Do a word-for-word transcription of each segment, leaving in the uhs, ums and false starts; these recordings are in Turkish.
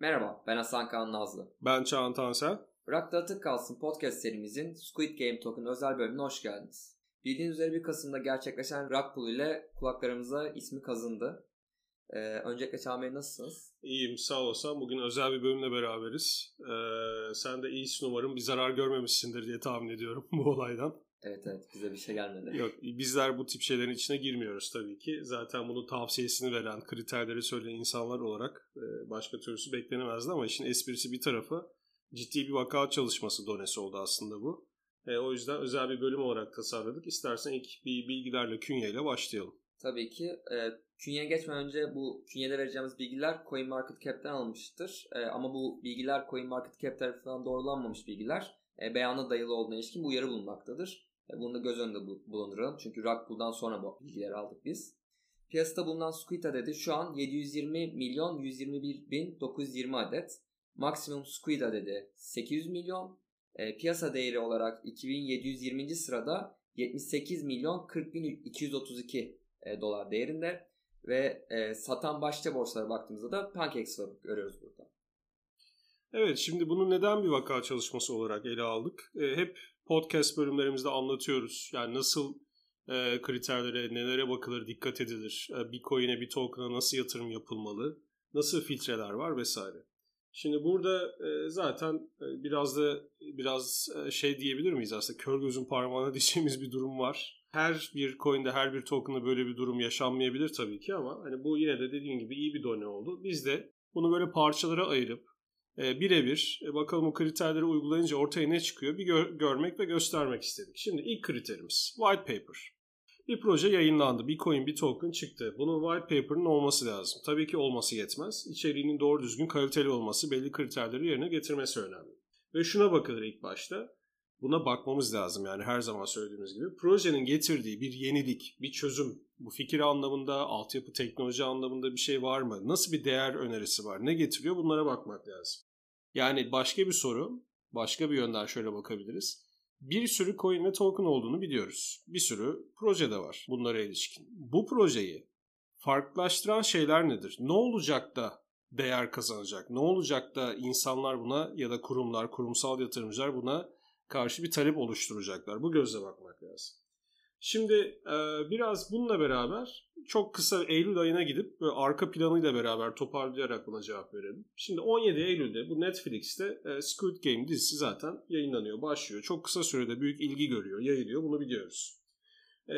Merhaba, ben Hasan Kaan Nazlı. Ben Çağantan. Bırak da Atık Kalsın podcast serimizin Squid Game Token özel bölümüne hoş geldiniz. Bildiğiniz üzere bir Kasım'da gerçekleşen Rugpull ile kulaklarımıza ismi kazındı. Ee, öncelikle Çağan Bey, nasılsınız? İyiyim, sağ olasın. Bugün özel bir bölümle beraberiz. Ee, sen de iyisin umarım. Bir zarar görmemişsindir diye tahmin ediyorum bu olaydan. Evet evet, bize bir şey gelmedi. Yok, bizler bu tip şeylerin içine girmiyoruz tabii ki. Zaten bunun tavsiyesini veren, kriterleri söyleyen insanlar olarak başka türlüsü beklenemezdi ama işin esprisi bir tarafı, ciddi bir vaka çalışması donesi oldu aslında bu. E, o yüzden özel bir bölüm olarak tasarladık. İstersen ilk bir bilgilerle, künyeyle başlayalım. Tabii ki. E, künyeye geçmeden önce bu künyede vereceğimiz bilgiler Coin Market Cap'ten almıştır. E, ama bu bilgiler Coin Market Cap tarafından doğrulanmamış bilgiler. E, beyana dayalı olduğuna ilişkin bu uyarı bulunmaktadır. Bunu da göz önünde bulunduralım. Çünkü Rugpull'dan sonra bu bilgileri aldık biz. Piyasada bulunan Squid adedi şu an yedi yüz yirmi milyon yüz yirmi bir bin dokuz yüz yirmi adet. Maksimum Squid adedi sekiz yüz milyon. E, piyasa değeri olarak iki bin yedi yüz yirminci sırada yetmiş sekiz milyon kırk bin iki yüz otuz iki e, dolar değerinde. Ve e, satan başta borsalara baktığımızda da PancakeSwap görüyoruz burada. Evet, şimdi bunu neden bir vaka çalışması olarak ele aldık? E, hep podcast bölümlerimizde anlatıyoruz. Yani nasıl e, kriterlere, nelere bakılır, dikkat edilir, e, bir coin'e, bir token'a nasıl yatırım yapılmalı, nasıl filtreler var vesaire. Şimdi burada e, zaten e, biraz da biraz e, şey diyebilir miyiz aslında, kör gözün parmağına diyeceğimiz bir durum var. Her bir coin'de, her bir token'da böyle bir durum yaşanmayabilir tabii ki ama hani bu yine de dediğim gibi iyi bir done oldu. Biz de bunu böyle parçalara ayırıp E, birebir e, bakalım o kriterleri uygulayınca ortaya ne çıkıyor bir gör, görmek ve göstermek istedik. Şimdi ilk kriterimiz Whitepaper. Bir proje yayınlandı. Bir coin, bir token çıktı. Bunun Whitepaper'ın olması lazım. Tabii ki olması yetmez. İçeriğinin doğru düzgün, kaliteli olması, belli kriterleri yerine getirmesi önemli. Ve şuna bakılır ilk başta. Buna bakmamız lazım, yani her zaman söylediğimiz gibi. Projenin getirdiği bir yenilik, bir çözüm, bu fikir anlamında, altyapı, teknoloji anlamında bir şey var mı? Nasıl bir değer önerisi var? Ne getiriyor? Bunlara bakmak lazım. Yani başka bir soru, başka bir yönden şöyle bakabiliriz. Bir sürü coin ve token olduğunu biliyoruz. Bir sürü proje de var bunlara ilişkin. Bu projeyi farklılaştıran şeyler nedir? Ne olacak da değer kazanacak? Ne olacak da insanlar buna ya da kurumlar, kurumsal yatırımcılar buna karşı bir talep oluşturacaklar? Bu gözle bakmak lazım. Şimdi biraz bununla beraber çok kısa Eylül ayına gidip böyle arka planıyla beraber toparlayarak buna cevap verelim. Şimdi on yedi Eylül'de bu Netflix'te Squid Game dizisi zaten yayınlanıyor, başlıyor. Çok kısa sürede büyük ilgi görüyor, yayılıyor, bunu biliyoruz.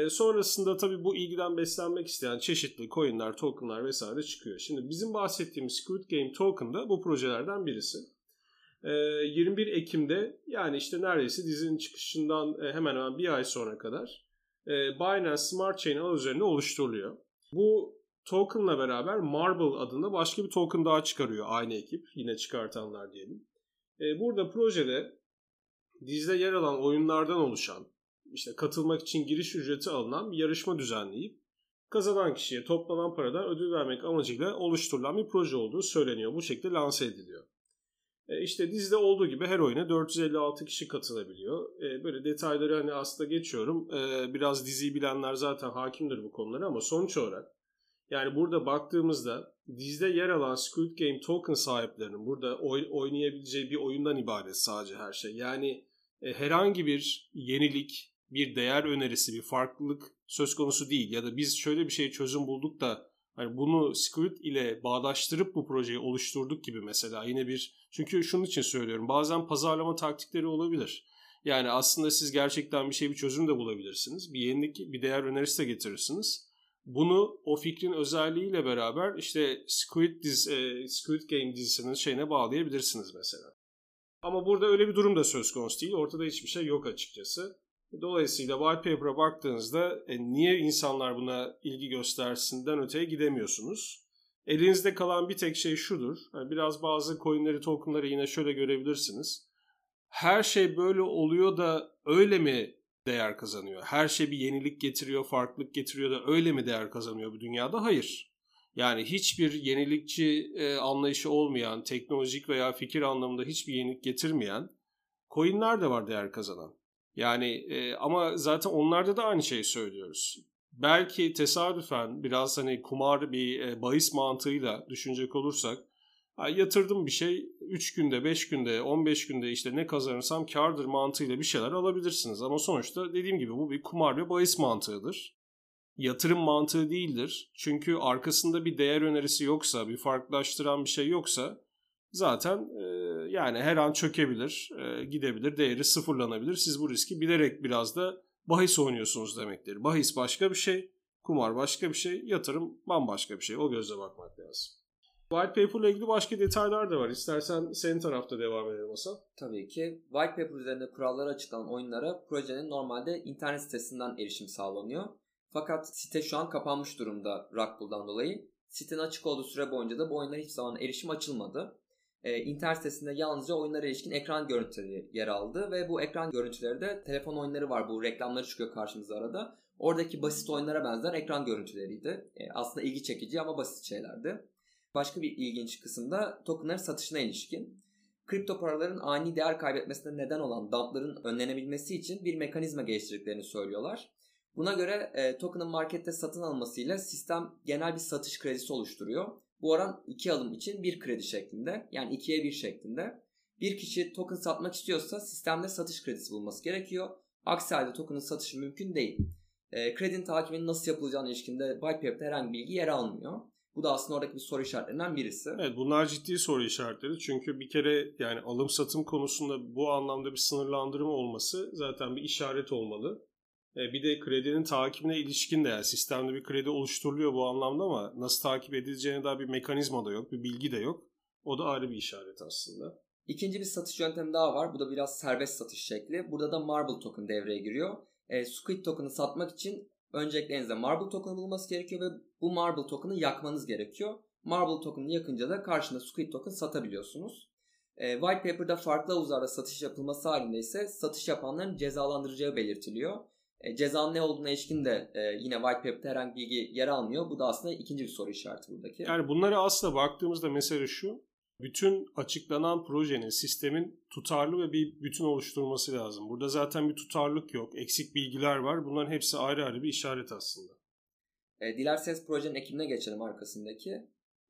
Sonrasında tabii bu ilgiden beslenmek isteyen çeşitli coinler, tokenlar vesaire çıkıyor. Şimdi bizim bahsettiğimiz Squid Game Token da bu projelerden birisi. yirmi bir Ekim'de, yani işte neredeyse dizinin çıkışından hemen hemen bir ay sonra kadar Binance Smart Chain ağı üzerinde oluşturuluyor. Bu token'la beraber Marble adında başka bir token daha çıkarıyor aynı ekip, yine çıkartanlar diyelim. Burada projede dizide yer alan oyunlardan oluşan, işte katılmak için giriş ücreti alınan bir yarışma düzenleyip kazanan kişiye toplanan paradan ödül vermek amacıyla oluşturulan bir proje olduğu söyleniyor. Bu şekilde lanse ediliyor. İşte dizide olduğu gibi her oyuna dört yüz elli altı kişi katılabiliyor. Böyle detayları hani aslında geçiyorum. Biraz diziyi bilenler zaten hakimdir bu konulara ama sonuç olarak yani burada baktığımızda dizide yer alan Squid Game Token sahiplerinin burada oynayabileceği bir oyundan ibaret sadece her şey. Yani herhangi bir yenilik, bir değer önerisi, bir farklılık söz konusu değil. Ya da biz şöyle bir şey çözüm bulduk da yani bunu Squid ile bağdaştırıp bu projeyi oluşturduk gibi mesela yine bir, çünkü şunun için söylüyorum, bazen pazarlama taktikleri olabilir. Yani aslında siz gerçekten bir şey, bir çözüm de bulabilirsiniz. Bir yenilik, bir değer önerisi de getirirsiniz. Bunu o fikrin özelliğiyle beraber işte Squid, diz, e, Squid Game dizisinin şeyine bağlayabilirsiniz mesela. Ama burada öyle bir durum da söz konusu değil. Ortada hiçbir şey yok açıkçası. Dolayısıyla Whitepaper'a baktığınızda e, niye insanlar buna ilgi göstersinden öteye gidemiyorsunuz. Elinizde kalan bir tek şey şudur. Yani biraz bazı coinleri, tokenları yine şöyle görebilirsiniz. Her şey böyle oluyor da öyle mi değer kazanıyor? Her şey bir yenilik getiriyor, farklılık getiriyor da öyle mi değer kazanıyor bu dünyada? Hayır. Yani hiçbir yenilikçi e, anlayışı olmayan, teknolojik veya fikir anlamında hiçbir yenilik getirmeyen coinler de var değer kazanan. Yani e, ama zaten onlarda da aynı şeyi söylüyoruz. Belki tesadüfen biraz hani kumar bir e, bahis mantığıyla düşünecek olursak yatırdım bir şey, üç günde, beş günde, on beş günde işte ne kazanırsam kârdır mantığıyla bir şeyler alabilirsiniz. Ama sonuçta dediğim gibi bu bir kumar ve bahis mantığıdır. Yatırım mantığı değildir. Çünkü arkasında bir değer önerisi yoksa, bir farklılaştıran bir şey yoksa zaten e, yani her an çökebilir, e, gidebilir, değeri sıfırlanabilir. Siz bu riski bilerek biraz da bahis oynuyorsunuz demektir. Bahis başka bir şey, kumar başka bir şey, yatırım bambaşka bir şey. O gözle bakmak lazım. Whitepaper ile ilgili başka detaylar da var. İstersen senin tarafta devam edelim Hasan. Tabii ki. Whitepaper üzerinde kuralları açıklanan oyunlara projenin normalde internet sitesinden erişim sağlanıyor. Fakat site şu an kapanmış durumda Rugpull'dan dolayı. Sitenin açık olduğu süre boyunca da bu oyunlara hiçbir zaman erişim açılmadı. Ee, internet sitesinde yalnızca oyunlara ilişkin ekran görüntüleri yer aldı ve bu ekran görüntüleri de telefon oyunları var. Bu reklamları çıkıyor karşımıza arada. Oradaki basit oyunlara benzer ekran görüntüleriydi. Ee, aslında ilgi çekici ama basit şeylerdi. Başka bir ilginç kısım da tokenların satışına ilişkin. Kripto paraların ani değer kaybetmesine neden olan dumpların önlenebilmesi için bir mekanizma geliştirdiklerini söylüyorlar. Buna göre e, token'ın markette satın almasıyla sistem genel bir satış kredisi oluşturuyor. Bu oran iki alım için bir kredi şeklinde, yani ikiye bir şeklinde. Bir kişi token satmak istiyorsa sistemde satış kredisi bulması gerekiyor. Aksi halde token'ın satışı mümkün değil. E, kredinin takibinin nasıl yapılacağına ilişkinde whitepaper'da herhangi bir bilgi yer almıyor. Bu da aslında oradaki bir soru işaretlerinden birisi. Evet, bunlar ciddi soru işaretleri. Çünkü bir kere yani alım satım konusunda bu anlamda bir sınırlandırma olması zaten bir işaret olmalı. Bir de kredinin takibine ilişkin de yani sistemde bir kredi oluşturuluyor bu anlamda ama nasıl takip edileceğine dair bir mekanizma da yok, bir bilgi de yok. O da ayrı bir işaret aslında. İkinci bir satış yöntemi daha var. Bu da biraz serbest satış şekli. Burada da Marble token devreye giriyor. E, Squid token'ı satmak için öncelikle elinizde Marble token'ı bulması gerekiyor ve bu Marble token'ı yakmanız gerekiyor. Marble token'ı yakınca da karşında Squid token satabiliyorsunuz. E, Whitepaper'da farklı havuzlarda satış yapılması halinde ise satış yapanların cezalandıracağı belirtiliyor. E, cezanın ne olduğuna ilişkin de e, yine Whitepaper'da herhangi bilgi yer almıyor. Bu da aslında ikinci bir soru işareti buradaki. Yani bunlara aslında baktığımızda mesele şu. Bütün açıklanan projenin, sistemin tutarlı ve bir bütün oluşturması lazım. Burada zaten bir tutarlılık yok, eksik bilgiler var. Bunların hepsi ayrı ayrı bir işaret aslında. E, dilerseniz projenin ekibine geçelim arkasındaki.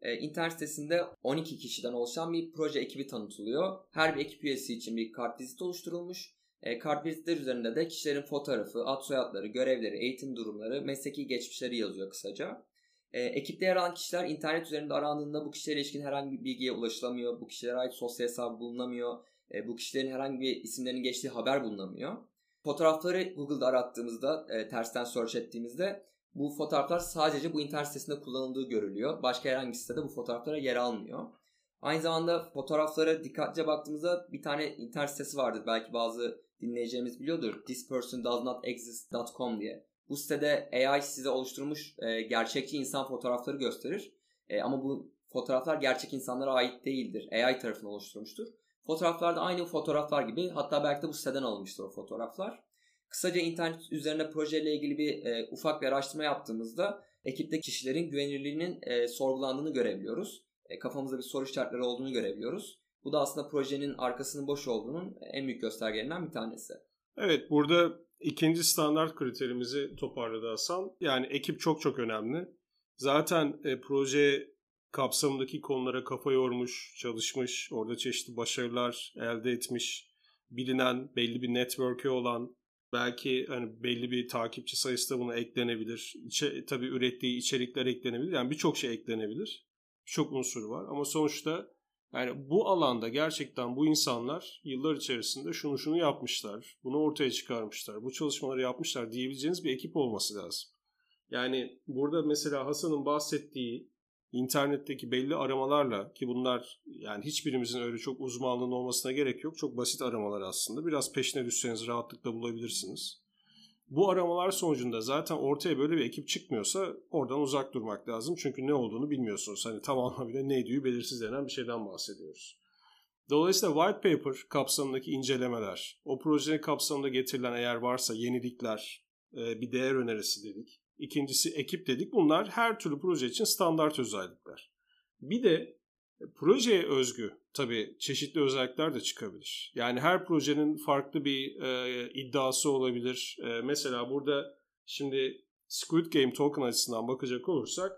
E, internet sitesinde on iki kişiden oluşan bir proje ekibi tanıtılıyor. Her bir ekip üyesi için bir kartvizit oluşturulmuş. E, kartvizitler üzerinde de kişilerin fotoğrafı, ad soyadları, görevleri, eğitim durumları, mesleki geçmişleri yazıyor kısaca. E, ekipte yer alan kişiler internet üzerinde arandığında bu kişilere ilişkin herhangi bir bilgiye ulaşılamıyor, bu kişilere ait sosyal hesabı bulunamıyor, e, bu kişilerin herhangi bir isimlerinin geçtiği haber bulunamıyor. Fotoğrafları Google'da arattığımızda, e, tersten search ettiğimizde bu fotoğraflar sadece bu internet sitesinde kullanıldığı görülüyor. Başka herhangi bir sitede bu fotoğraflara yer almıyor. Aynı zamanda fotoğraflara dikkatlice baktığımızda bir tane internet sitesi vardır. Belki bazı dinleyeceğimiz biliyordur. This person does not exist dot com diye. Bu sitede A I size oluşturmuş e, gerçekçi insan fotoğrafları gösterir. E, ama bu fotoğraflar gerçek insanlara ait değildir. A I tarafından oluşturulmuştur. Fotoğraflar da aynı fotoğraflar gibi. Hatta belki de bu siteden alınmıştır o fotoğraflar. Kısaca internet üzerine projeyle ilgili bir e, ufak bir araştırma yaptığımızda ekipteki kişilerin güvenilirliğinin e, sorgulandığını görebiliyoruz. E, kafamızda bir soru işaretleri olduğunu görebiliyoruz. Bu da aslında projenin arkasının boş olduğunun en büyük göstergelerinden bir tanesi. Evet, burada ikinci standart kriterimizi toparladı Hasan. Yani ekip çok çok önemli. Zaten e, proje kapsamındaki konulara kafa yormuş, çalışmış, orada çeşitli başarılar elde etmiş, bilinen, belli bir network'ü olan, belki hani belli bir takipçi sayısı da buna eklenebilir. İçe, tabii ürettiği içerikler eklenebilir. Yani birçok şey eklenebilir. Birçok unsur var ama sonuçta yani bu alanda gerçekten bu insanlar yıllar içerisinde şunu şunu yapmışlar, bunu ortaya çıkarmışlar, bu çalışmaları yapmışlar diyebileceğiniz bir ekip olması lazım. Yani burada mesela Hasan'ın bahsettiği internetteki belli aramalarla ki bunlar yani hiçbirimizin öyle çok uzmanlığının olmasına gerek yok. Çok basit aramalar aslında. Biraz peşine düşseniz rahatlıkla bulabilirsiniz. Bu aramalar sonucunda zaten ortaya böyle bir ekip çıkmıyorsa oradan uzak durmak lazım. Çünkü ne olduğunu bilmiyorsunuz. Hani tam anlamıyla ne diyor belirsiz denen bir şeyden bahsediyoruz. Dolayısıyla whitepaper kapsamındaki incelemeler, o proje kapsamında getirilen eğer varsa yenilikler, bir değer önerisi dedik. İkincisi ekip dedik. Bunlar her türlü proje için standart özellikler. Bir de projeye özgü tabii çeşitli özellikler de çıkabilir. Yani her projenin farklı bir e, iddiası olabilir. E, mesela burada şimdi Squid Game Token açısından bakacak olursak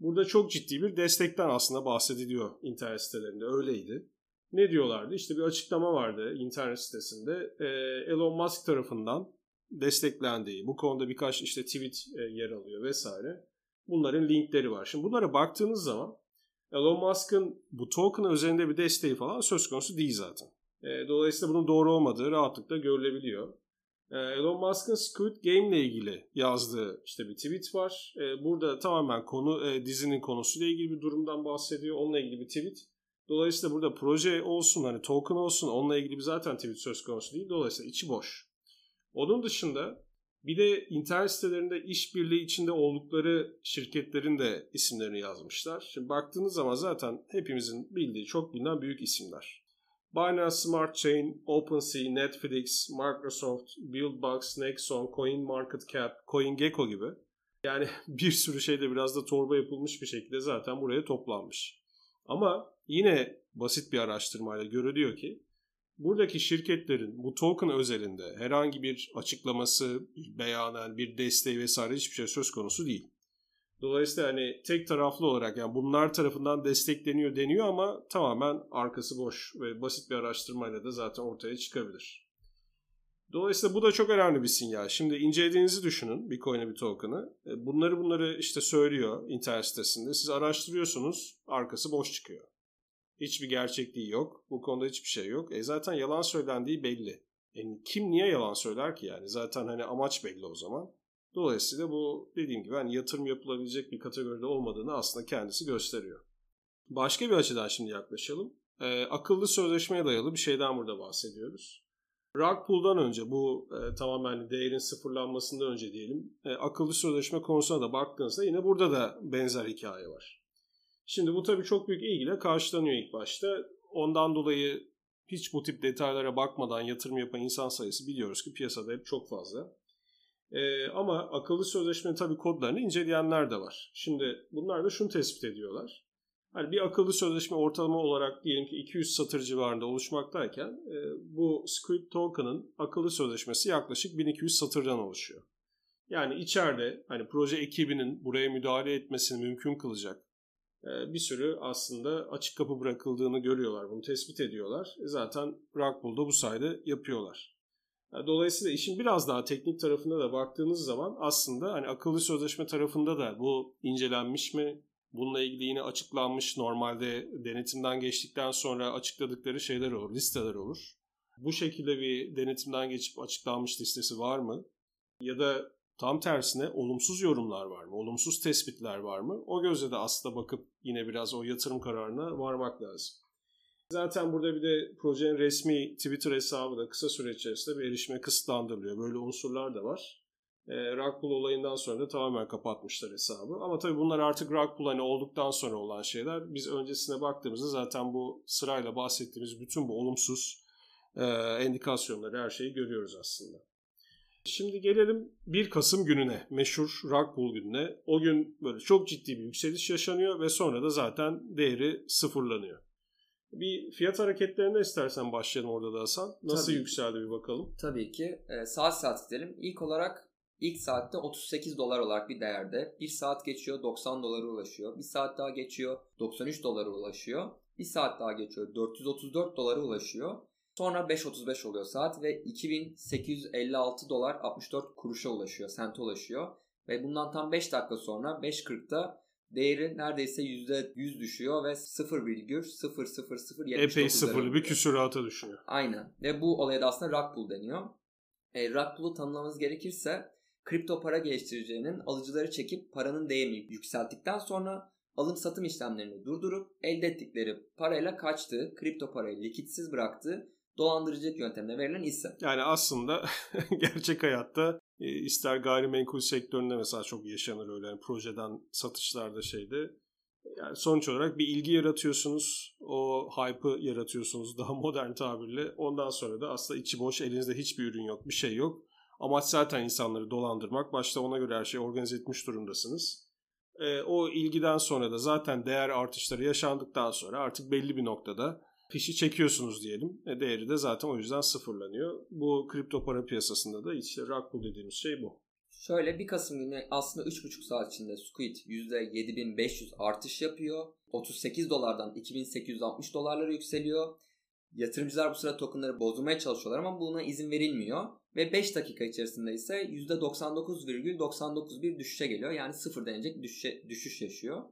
Burada çok ciddi bir destekten aslında bahsediliyor internet sitelerinde. Öyleydi. Ne diyorlardı? İşte bir açıklama vardı internet sitesinde. Elon Musk tarafından desteklendiği, bu konuda birkaç işte tweet yer alıyor vesaire. Bunların linkleri var. Şimdi bunlara baktığınız zaman Elon Musk'ın bu token üzerinde bir desteği falan söz konusu değil zaten. Dolayısıyla bunun doğru olmadığı rahatlıkla görülebiliyor. Elon Musk'ın Squid Game ile ilgili yazdığı işte bir tweet var. Burada tamamen konu dizinin konusuyla ilgili bir durumdan bahsediyor. Onunla ilgili bir tweet. Dolayısıyla burada proje olsun, hani token olsun, onunla ilgili bir zaten tweet söz konusu değil. Dolayısıyla içi boş. Onun dışında bir de internet sitelerinde işbirliği içinde oldukları şirketlerin de isimlerini yazmışlar. Şimdi baktığınız zaman zaten hepimizin bildiği çok bilinen büyük isimler. Binance Smart Chain, OpenSea, Netflix, Microsoft, Buildbox, Nexon, Coin Market Cap, CoinGecko gibi. Yani bir sürü şeyde biraz da torba yapılmış bir şekilde zaten buraya toplanmış. Ama yine basit bir araştırmayla görülüyor ki buradaki şirketlerin bu token özelinde herhangi bir açıklaması, bir beyanı, bir desteği vesaire hiçbir şey söz konusu değil. Dolayısıyla hani tek taraflı olarak yani bunlar tarafından destekleniyor deniyor ama tamamen arkası boş ve basit bir araştırmayla da zaten ortaya çıkabilir. Dolayısıyla bu da çok önemli bir sinyal. Şimdi incelediğinizi düşünün bir coin'i bir token'ı. Bunları bunları işte söylüyor internet sitesinde. Siz araştırıyorsunuz, arkası boş çıkıyor. Hiçbir gerçekliği yok. Bu konuda hiçbir şey yok. E zaten yalan söylendiği belli. Yani kim niye yalan söyler ki yani? Zaten hani amaç belli o zaman. Dolayısıyla bu dediğim gibi hani yatırım yapılabilecek bir kategoride olmadığını aslında kendisi gösteriyor. Başka bir açıdan şimdi yaklaşalım. E, akıllı sözleşmeye dayalı bir şeyden burada bahsediyoruz. Rugpull'dan önce bu e, tamamen değerin sıfırlanmasından önce diyelim. E, akıllı sözleşme konusuna da baktığınızda yine burada da benzer hikaye var. Şimdi bu tabii çok büyük ilgiyle karşılanıyor ilk başta. Ondan dolayı hiç bu tip detaylara bakmadan yatırım yapan insan sayısı biliyoruz ki piyasada hep çok fazla. Ee, ama akıllı sözleşmenin tabii kodlarını inceleyenler de var. Şimdi bunlar da şunu tespit ediyorlar. Hani bir akıllı sözleşme ortalama olarak diyelim ki iki yüz satır civarında oluşmaktayken e, bu Squid Token'ın akıllı sözleşmesi yaklaşık bin iki yüz satırdan oluşuyor. Yani içeride hani proje ekibinin buraya müdahale etmesini mümkün kılacak bir sürü aslında açık kapı bırakıldığını görüyorlar. Bunu tespit ediyorlar. Zaten Rugpull'da bu sayede yapıyorlar. Dolayısıyla işin biraz daha teknik tarafına da baktığınız zaman aslında hani akıllı sözleşme tarafında da bu incelenmiş mi? Bununla ilgili yine açıklanmış, normalde denetimden geçtikten sonra açıkladıkları şeyler olur, listeler olur. Bu şekilde bir denetimden geçip açıklanmış listesi var mı? Ya da tam tersine olumsuz yorumlar var mı? Olumsuz tespitler var mı? O gözle de aslında bakıp yine biraz o yatırım kararına varmak lazım. Zaten burada bir de projenin resmi Twitter hesabı da kısa süre içerisinde bir erişime kısıtlandırılıyor. Böyle unsurlar da var. E, Rugpull olayından sonra da tamamen kapatmışlar hesabı. Ama tabii bunlar artık Rugpull hani olduktan sonra olan şeyler. Biz öncesine baktığımızda zaten bu sırayla bahsettiğimiz bütün bu olumsuz e, endikasyonları, her şeyi görüyoruz aslında. Şimdi gelelim bir Kasım gününe, meşhur Rugpull gününe. O gün böyle çok ciddi bir yükseliş yaşanıyor ve sonra da zaten değeri sıfırlanıyor. Bir fiyat hareketlerine istersen başlayalım orada da Hasan. Nasıl Tabii. yükseldi bir bakalım. Tabii ki. E, saat saat gidelim. İlk olarak ilk saatte otuz sekiz dolar olarak bir değerde. Bir saat geçiyor doksan dolara ulaşıyor. Bir saat daha geçiyor doksan üç dolara ulaşıyor. Bir saat daha geçiyor dört yüz otuz dört dolara ulaşıyor. Sonra beş otuz beş oluyor saat ve iki bin sekiz yüz elli altı dolar altmış dört kuruşa ulaşıyor, sente ulaşıyor. Ve bundan tam beş dakika sonra beş kırkta değeri neredeyse yüzde yüz düşüyor ve sıfır virgül sıfır sıfır sıfır yedi dokuz epey sıfırlı bir küsurata düşüyor. Aynen. Ve bu olaya da aslında Rugpull deniyor. E, Rugpull'u tanımlamamız gerekirse kripto para geliştiricilerinin alıcıları çekip paranın değerini yükselttikten sonra alım satım işlemlerini durdurup elde ettikleri parayla kaçtığı, kripto parayı likitsiz bıraktığı dolandırıcılık yöntemine verilen isim. Yani aslında gerçek hayatta ister gayrimenkul sektöründe mesela çok yaşanır öyle yani projeden satışlarda şeyde. Yani sonuç olarak bir ilgi yaratıyorsunuz, o hype'ı yaratıyorsunuz daha modern tabirle. Ondan sonra da aslında içi boş, elinizde hiçbir ürün yok, bir şey yok. Amaç zaten insanları dolandırmak. Başta ona göre her şeyi organize etmiş durumdasınız. O ilgiden sonra da zaten değer artışları yaşandıktan sonra artık belli bir noktada fişi çekiyorsunuz diyelim. Değeri de zaten o yüzden sıfırlanıyor. Bu kripto para piyasasında da işte Rugpull dediğimiz şey bu. Şöyle bir Kasım günü aslında üç buçuk saat içinde Squid yüzde yedi bin beş yüz artış yapıyor. otuz sekiz dolardan iki bin sekiz yüz altmış dolarlara yükseliyor. Yatırımcılar bu sırada tokenları bozulmaya çalışıyorlar ama buna izin verilmiyor. Ve beş dakika içerisinde ise yüzde doksan dokuz virgül doksan dokuz bir düşüşe geliyor. Yani sıfır denecek düşüşe, düşüş yaşıyor.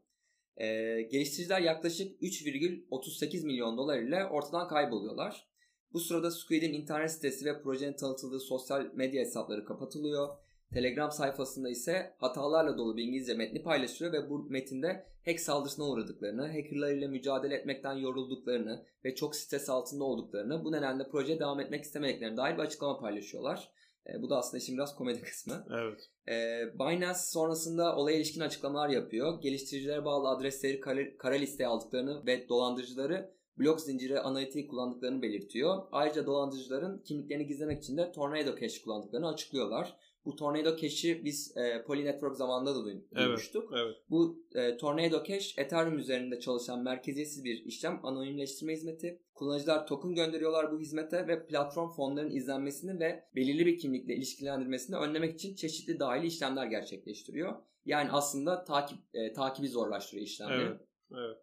Ee, geliştiriciler yaklaşık üç virgül otuz sekiz milyon dolar ile ortadan kayboluyorlar. Bu sırada Squid'in internet sitesi ve projenin tanıtıldığı sosyal medya hesapları kapatılıyor. Telegram sayfasında ise hatalarla dolu bir İngilizce metni paylaşılıyor ve bu metinde hack saldırısına uğradıklarını, hackerlarıyla mücadele etmekten yorulduklarını ve çok stres altında olduklarını, bu nedenle projeye devam etmek istemediklerine dair bir açıklama paylaşıyorlar. E, bu da aslında işin biraz komedi kısmı. Evet. E, Binance sonrasında olaya ilişkin açıklamalar yapıyor. Geliştiricilere bağlı adresleri kare, kare listeye aldıklarını ve dolandırıcıları blok zinciri analitiği kullandıklarını belirtiyor. Ayrıca dolandırıcıların kimliklerini gizlemek için de Tornado Cash kullandıklarını açıklıyorlar. Bu Tornado Cash'i biz e, Poly Network zamanında da duymuştuk. Evet, evet. Bu e, Tornado Cash, Ethereum üzerinde çalışan merkeziyetsiz bir işlem, anonimleştirme hizmeti. Kullanıcılar token gönderiyorlar bu hizmete ve platform fonların izlenmesini ve belirli bir kimlikle ilişkilendirmesini önlemek için çeşitli dahili işlemler gerçekleştiriyor. Yani aslında takip e, takibi zorlaştırıyor işlemleri. Evet, evet.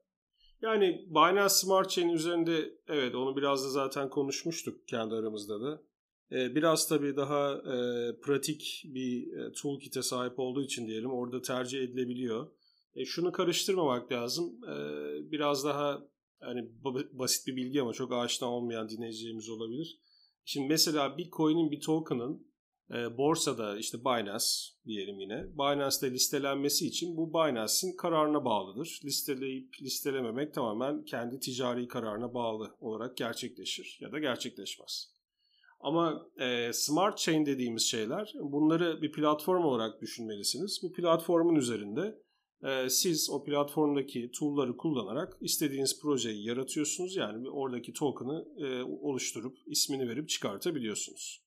Yani Binance Smart Chain üzerinde, evet, onu biraz da zaten konuşmuştuk kendi aramızda da. Biraz tabii daha e, pratik bir e, toolkit'e sahip olduğu için diyelim orada tercih edilebiliyor. E, şunu karıştırmamak lazım. E, biraz daha hani basit bir bilgi ama çok aşina olmayan dinleyicilerimiz olabilir. Şimdi mesela bir coin'in, bir token'ın e, borsada işte Binance diyelim yine. Binance'da listelenmesi için bu Binance'ın kararına bağlıdır. Listeleyip listelememek tamamen kendi ticari kararına bağlı olarak gerçekleşir ya da gerçekleşmez. Ama e, smart chain dediğimiz şeyler, bunları bir platform olarak düşünmelisiniz. Bu platformun üzerinde e, siz o platformdaki tool'ları kullanarak istediğiniz projeyi yaratıyorsunuz. Yani oradaki token'ı e, oluşturup ismini verip çıkartabiliyorsunuz.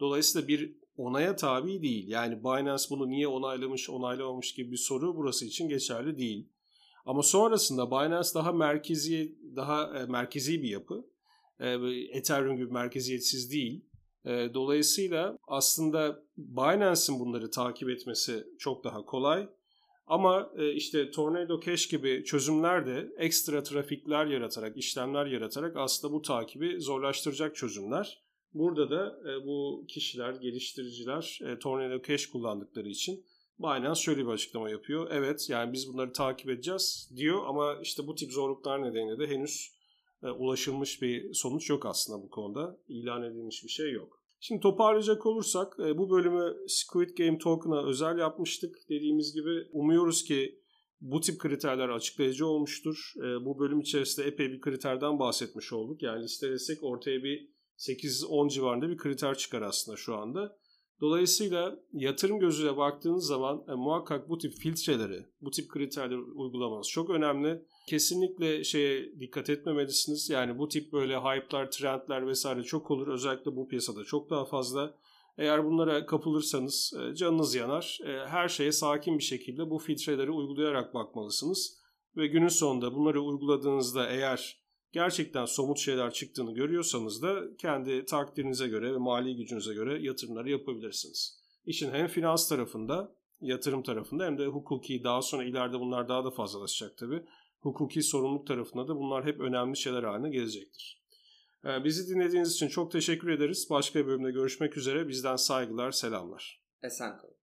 Dolayısıyla bir onaya tabi değil. Yani Binance bunu niye onaylamış, onaylamamış gibi bir soru burası için geçerli değil. Ama sonrasında Binance daha merkezi, daha e, merkezi bir yapı. Ethereum gibi merkeziyetsiz değil. Dolayısıyla aslında Binance'ın bunları takip etmesi çok daha kolay. Ama işte Tornado Cash gibi çözümler de ekstra trafikler yaratarak, işlemler yaratarak aslında bu takibi zorlaştıracak çözümler. Burada da bu kişiler, geliştiriciler Tornado Cash kullandıkları için Binance şöyle bir açıklama yapıyor. Evet, yani biz bunları takip edeceğiz diyor ama işte bu tip zorluklar nedeniyle de henüz ulaşılmış bir sonuç yok aslında bu konuda. İlan edilmiş bir şey yok. Şimdi toparlayacak olursak bu bölümü Squid Game Token'a özel yapmıştık. Dediğimiz gibi umuyoruz ki bu tip kriterler açıklayıcı olmuştur. Bu bölüm içerisinde epey bir kriterden bahsetmiş olduk. Yani listelesek ortaya bir sekiz on civarında bir kriter çıkar aslında şu anda. Dolayısıyla yatırım gözüyle baktığınız zaman e, muhakkak bu tip filtreleri, bu tip kriterleri uygulamanız çok önemli. Kesinlikle şeye dikkat etmemelisiniz. Yani bu tip böyle hype'lar, trendler vesaire çok olur. Özellikle bu piyasada çok daha fazla. Eğer bunlara kapılırsanız e, canınız yanar. E, her şeye sakin bir şekilde bu filtreleri uygulayarak bakmalısınız. Ve günün sonunda bunları uyguladığınızda eğer gerçekten somut şeyler çıktığını görüyorsanız da kendi takdirinize göre ve mali gücünüze göre yatırımları yapabilirsiniz. İşin hem finans tarafında, yatırım tarafında hem de hukuki, daha sonra ileride bunlar daha da fazlalaşacak tabii. Hukuki sorumluluk tarafında da bunlar hep önemli şeyler haline gelecektir. Bizi dinlediğiniz için çok teşekkür ederiz. Başka bir bölümde görüşmek üzere. Bizden saygılar, selamlar. Esen kalın.